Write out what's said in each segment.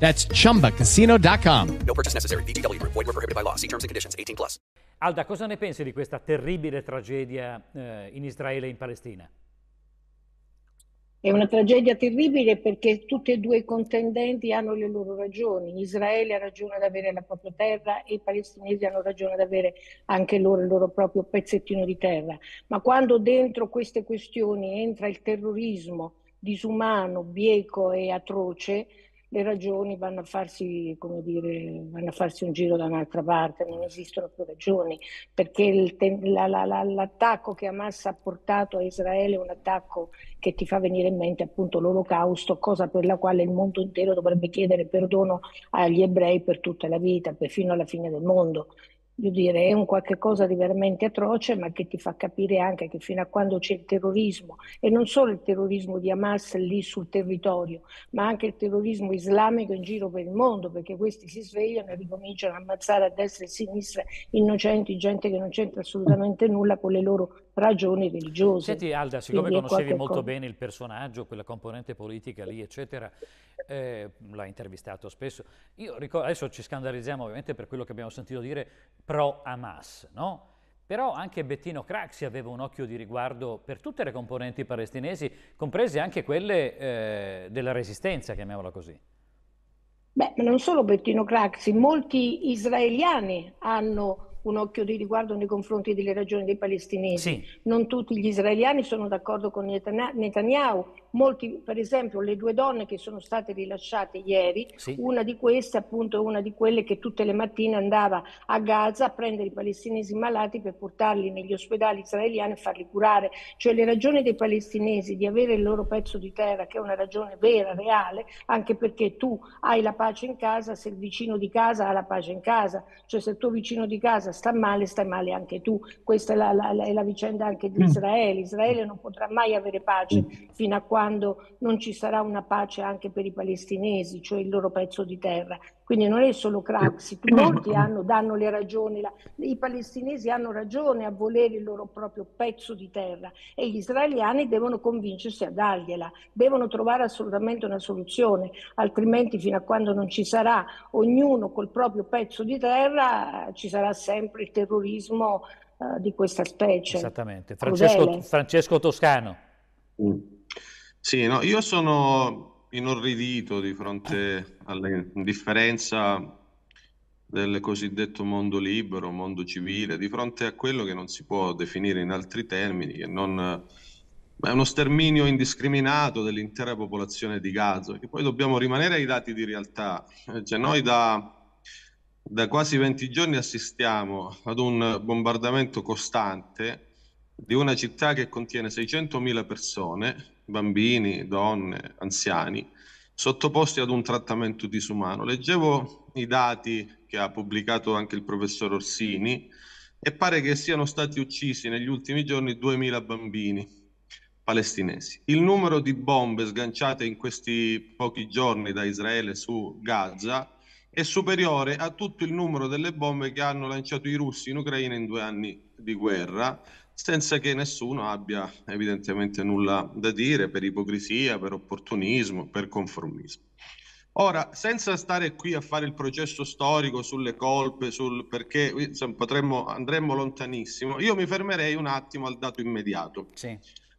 That's chumbacasino.com. No purchase necessary. VGW Group. Void where prohibited by law. See terms and conditions. 18 plus. Alda, cosa ne pensi di questa terribile tragedia in Israele e in Palestina? È una tragedia terribile perché tutti e due i contendenti hanno le loro ragioni. Israele ha ragione ad avere la propria terra e i palestinesi hanno ragione ad avere anche loro il loro proprio pezzettino di terra. Ma quando dentro queste questioni entra il terrorismo disumano, bieco e atroce, le ragioni vanno a farsi, come dire, vanno a farsi un giro da un'altra parte, non esistono più ragioni, perché l'attacco che Hamas ha portato a Israele è un attacco che ti fa venire in mente appunto l'Olocausto, cosa per la quale il mondo intero dovrebbe chiedere perdono agli ebrei per tutta la vita, perfino alla fine del mondo. Io direi è un qualche cosa di veramente atroce, ma che ti fa capire anche che fino a quando c'è il terrorismo, e non solo il terrorismo di Hamas lì sul territorio, ma anche il terrorismo islamico in giro per il mondo, perché questi si svegliano e ricominciano a ammazzare a destra e a sinistra innocenti, gente che non c'entra assolutamente nulla con le loro ragioni religiose. Senti Alda, siccome conoscevi molto bene il personaggio, quella componente politica lì, eccetera, l'ha intervistato spesso. Io ricordo, adesso ci scandalizziamo ovviamente per quello che abbiamo sentito dire pro Hamas, no? Però anche Bettino Craxi aveva un occhio di riguardo per tutte le componenti palestinesi, comprese anche quelle della resistenza, chiamiamola così. Beh, non solo Bettino Craxi, molti israeliani hanno un occhio di riguardo nei confronti delle ragioni dei palestinesi. Sì. Non tutti gli israeliani sono d'accordo con Netanyahu. Molti, per esempio, le due donne che sono state rilasciate ieri, sì, una di queste appunto è una di quelle che tutte le mattine andava a Gaza a prendere i palestinesi malati per portarli negli ospedali israeliani e farli curare. Cioè le ragioni dei palestinesi di avere il loro pezzo di terra, che è una ragione vera, reale, anche perché tu hai la pace in casa se il vicino di casa ha la pace in casa. Cioè se il tuo vicino di casa sta male anche tu. Questa è la vicenda anche di Israele. Israele non potrà mai avere pace fino a quando non ci sarà una pace anche per i palestinesi, cioè il loro pezzo di terra. Quindi non è solo Craxi, molti danno le ragioni, i palestinesi hanno ragione a volere il loro proprio pezzo di terra e gli israeliani devono convincersi a dargliela, devono trovare assolutamente una soluzione, altrimenti fino a quando non ci sarà ognuno col proprio pezzo di terra ci sarà sempre il terrorismo di questa specie. Esattamente. Francesco Toscano. Sì, no, io sono inorridito di fronte all'indifferenza del cosiddetto mondo libero, mondo civile, di fronte a quello che non si può definire in altri termini, che non è uno sterminio indiscriminato dell'intera popolazione di Gaza, che poi dobbiamo rimanere ai dati di realtà. Cioè noi da quasi 20 giorni assistiamo ad un bombardamento costante di una città che contiene 600.000 persone, bambini, donne, anziani, sottoposti ad un trattamento disumano. Leggevo i dati che ha pubblicato anche il professor Orsini e pare che siano stati uccisi negli ultimi giorni 2.000 bambini palestinesi. Il numero di bombe sganciate in questi pochi giorni da Israele su Gaza è superiore a tutto il numero delle bombe che hanno lanciato i russi in Ucraina in 2 anni di guerra, senza che nessuno abbia evidentemente nulla da dire per ipocrisia, per opportunismo, per conformismo. Ora, senza stare qui a fare il processo storico sulle colpe, perché insomma, andremmo lontanissimo, io mi fermerei un attimo al dato immediato. Sì.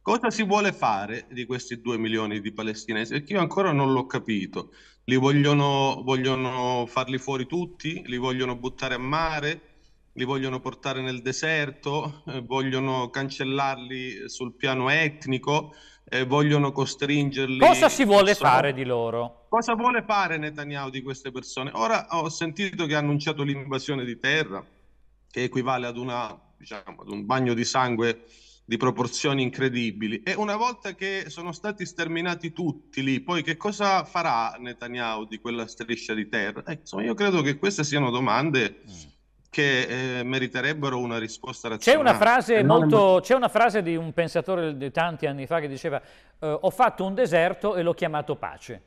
Cosa si vuole fare di questi 2 milioni di palestinesi? Perché io ancora non l'ho capito. Li vogliono farli fuori tutti? Li vogliono buttare a mare? li vogliono portare nel deserto, vogliono cancellarli sul piano etnico, vogliono costringerli... Cosa si vuole fare di loro? Cosa vuole fare Netanyahu di queste persone? Ora ho sentito che ha annunciato l'invasione di terra, che equivale ad una, diciamo, ad un bagno di sangue di proporzioni incredibili. E una volta che sono stati sterminati tutti lì, poi che cosa farà Netanyahu di quella striscia di terra? Insomma, io credo che queste siano domande che meriterebbero una risposta razionale. C'è una frase di un pensatore di tanti anni fa che diceva ho fatto un deserto e l'ho chiamato pace.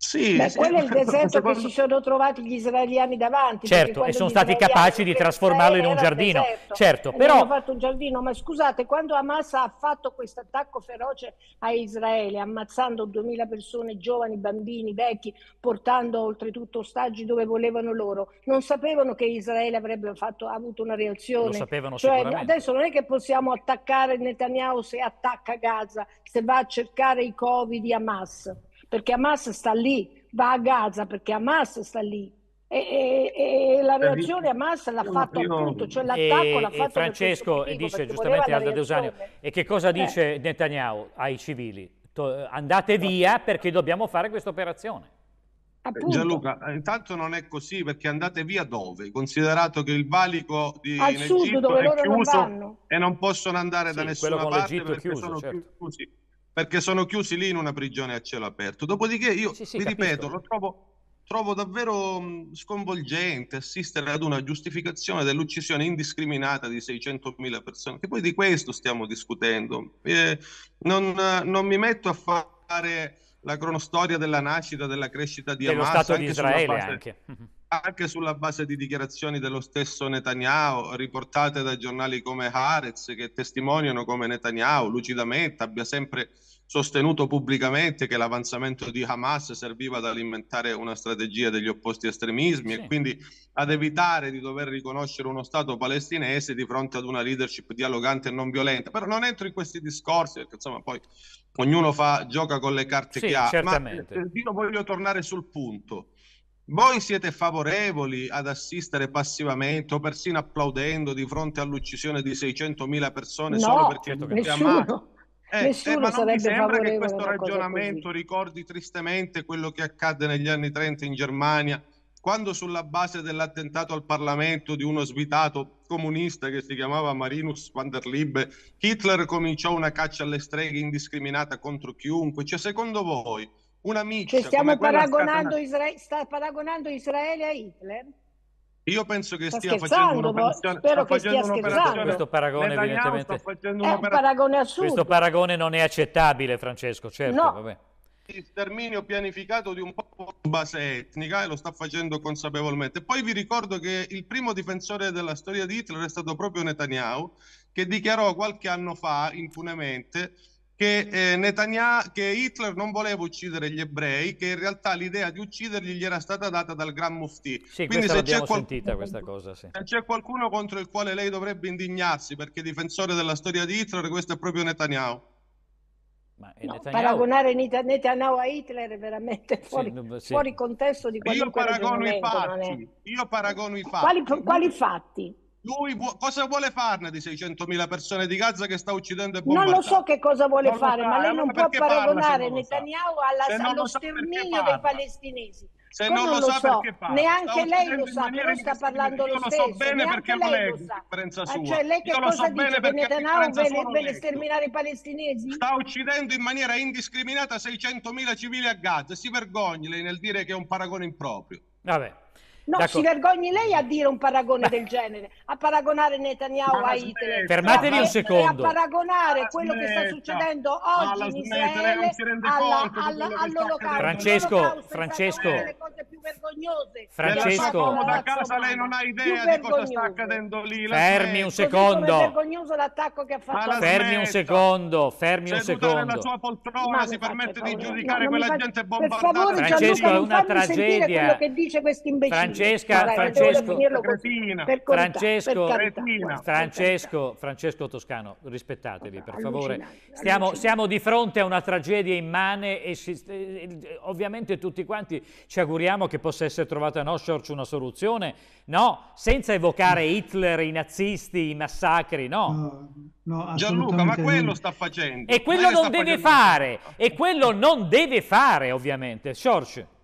Sì, beh, quello è il deserto che si sono trovati gli israeliani davanti. Certo, e sono stati capaci di trasformarlo in un giardino. Certo, però... hanno fatto un giardino, ma scusate, quando Hamas ha fatto questo attacco feroce a Israele, ammazzando 2000 persone, giovani, bambini, vecchi, portando oltretutto ostaggi dove volevano loro, non sapevano che Israele avrebbe avuto una reazione. Lo sapevano sicuramente. Adesso non è che possiamo attaccare Netanyahu se attacca Gaza, se va a cercare i covi di Hamas. Perché Hamas sta lì, va a Gaza perché Hamas sta lì. E la reazione Hamas l'ha fatto appunto, cioè l'attacco l'ha fatto. Francesco dice giustamente Alda D'Eusanio, e che cosa dice Netanyahu ai civili? Andate via perché dobbiamo fare questa operazione. Appunto. Gianluca, intanto non è così, perché andate via dove? Considerato che il valico di Egitto è chiuso e non possono andare da nessuna parte perché sono chiusi. Perché sono chiusi lì in una prigione a cielo aperto. Dopodiché io, vi ripeto, lo trovo davvero sconvolgente assistere ad una giustificazione dell'uccisione indiscriminata di 600.000 persone, che poi di questo stiamo discutendo. Non mi metto a fare la cronostoria della nascita, della crescita di Hamas, dello Stato di Israele anche sulla base di dichiarazioni dello stesso Netanyahu, riportate da giornali come Haaretz, che testimoniano come Netanyahu lucidamente abbia sempre sostenuto pubblicamente che l'avanzamento di Hamas serviva ad alimentare una strategia degli opposti estremismi e quindi ad evitare di dover riconoscere uno Stato palestinese di fronte ad una leadership dialogante e non violenta. Però non entro in questi discorsi, perché insomma poi ognuno gioca con le carte che ha. Certamente. Ma io voglio tornare sul punto. Voi siete favorevoli ad assistere passivamente o persino applaudendo di fronte all'uccisione di 600.000 persone solo perché nessuno. Ma non mi sembra che questo ragionamento ricordi tristemente quello che accadde negli anni 30 in Germania, quando sulla base dell'attentato al Parlamento di uno svitato comunista che si chiamava Marinus van der Lubbe, Hitler cominciò una caccia alle streghe indiscriminata contro chiunque. Cioè, secondo voi una miccia, cioè stiamo paragonando Israele a Hitler? Io penso che stia facendo un'operazione. Questo paragone evidentemente questo paragone non è accettabile, Francesco, certo, vabbè. Il sterminio pianificato di un popolo in base etnica, e lo sta facendo consapevolmente. Poi vi ricordo che il primo difensore della storia di Hitler è stato proprio Netanyahu, che dichiarò qualche anno fa impunemente che Hitler non voleva uccidere gli ebrei, che in realtà l'idea di ucciderli gli era stata data dal Gran Mofft. Sì, quindi se c'è qualcuno contro il quale lei dovrebbe indignarsi perché difensore della storia di Hitler, questo è proprio Netanyahu. Paragonare Netanyahu a Hitler è veramente fuori contesto di qualunque ragionamento. Io paragono i fatti. Quali fatti? Lui cosa vuole farne di 600.000 persone di Gaza che sta uccidendo e bombardando? Non lo so che cosa vuole fare, ma lei non può paragonare Netanyahu allo sterminio dei palestinesi. Se non lo sa perché parla. Neanche lei lo sa, però sta parlando lo stesso. Io lo so bene perché volevo differenza sua. Cioè lei che cosa dice? Che Netanyahu vuole sterminare i palestinesi? Sta uccidendo in maniera indiscriminata 600.000 civili a Gaza. Si vergogna lei nel dire che è un paragone improprio. Vabbè. No, si vergogni lei a dire un paragone del genere, a paragonare Netanyahu a Hitler. Fermatevi un secondo. A paragonare quello che sta succedendo oggi in Israele all'Olocausto. Francesco, le cose più vergognose. Francesco, da casa lei non ha idea di cosa sta accadendo lì. Fermi un secondo. È vergognoso l'attacco che ha fatto. Fermi un secondo, fermi un secondo. Seduta nella sua poltrona si permette di giudicare quella gente bombardata. Francesco, è una tragedia. Quello che dice questo imbecille. Francesco Toscano, rispettatevi per favore. Siamo di fronte a una tragedia immane e ovviamente tutti quanti ci auguriamo che possa essere trovata a Noschorch una soluzione, no, senza evocare Hitler, i nazisti, i massacri, no, Gianluca, ma quello sta facendo. E quello non deve fare, ovviamente, George.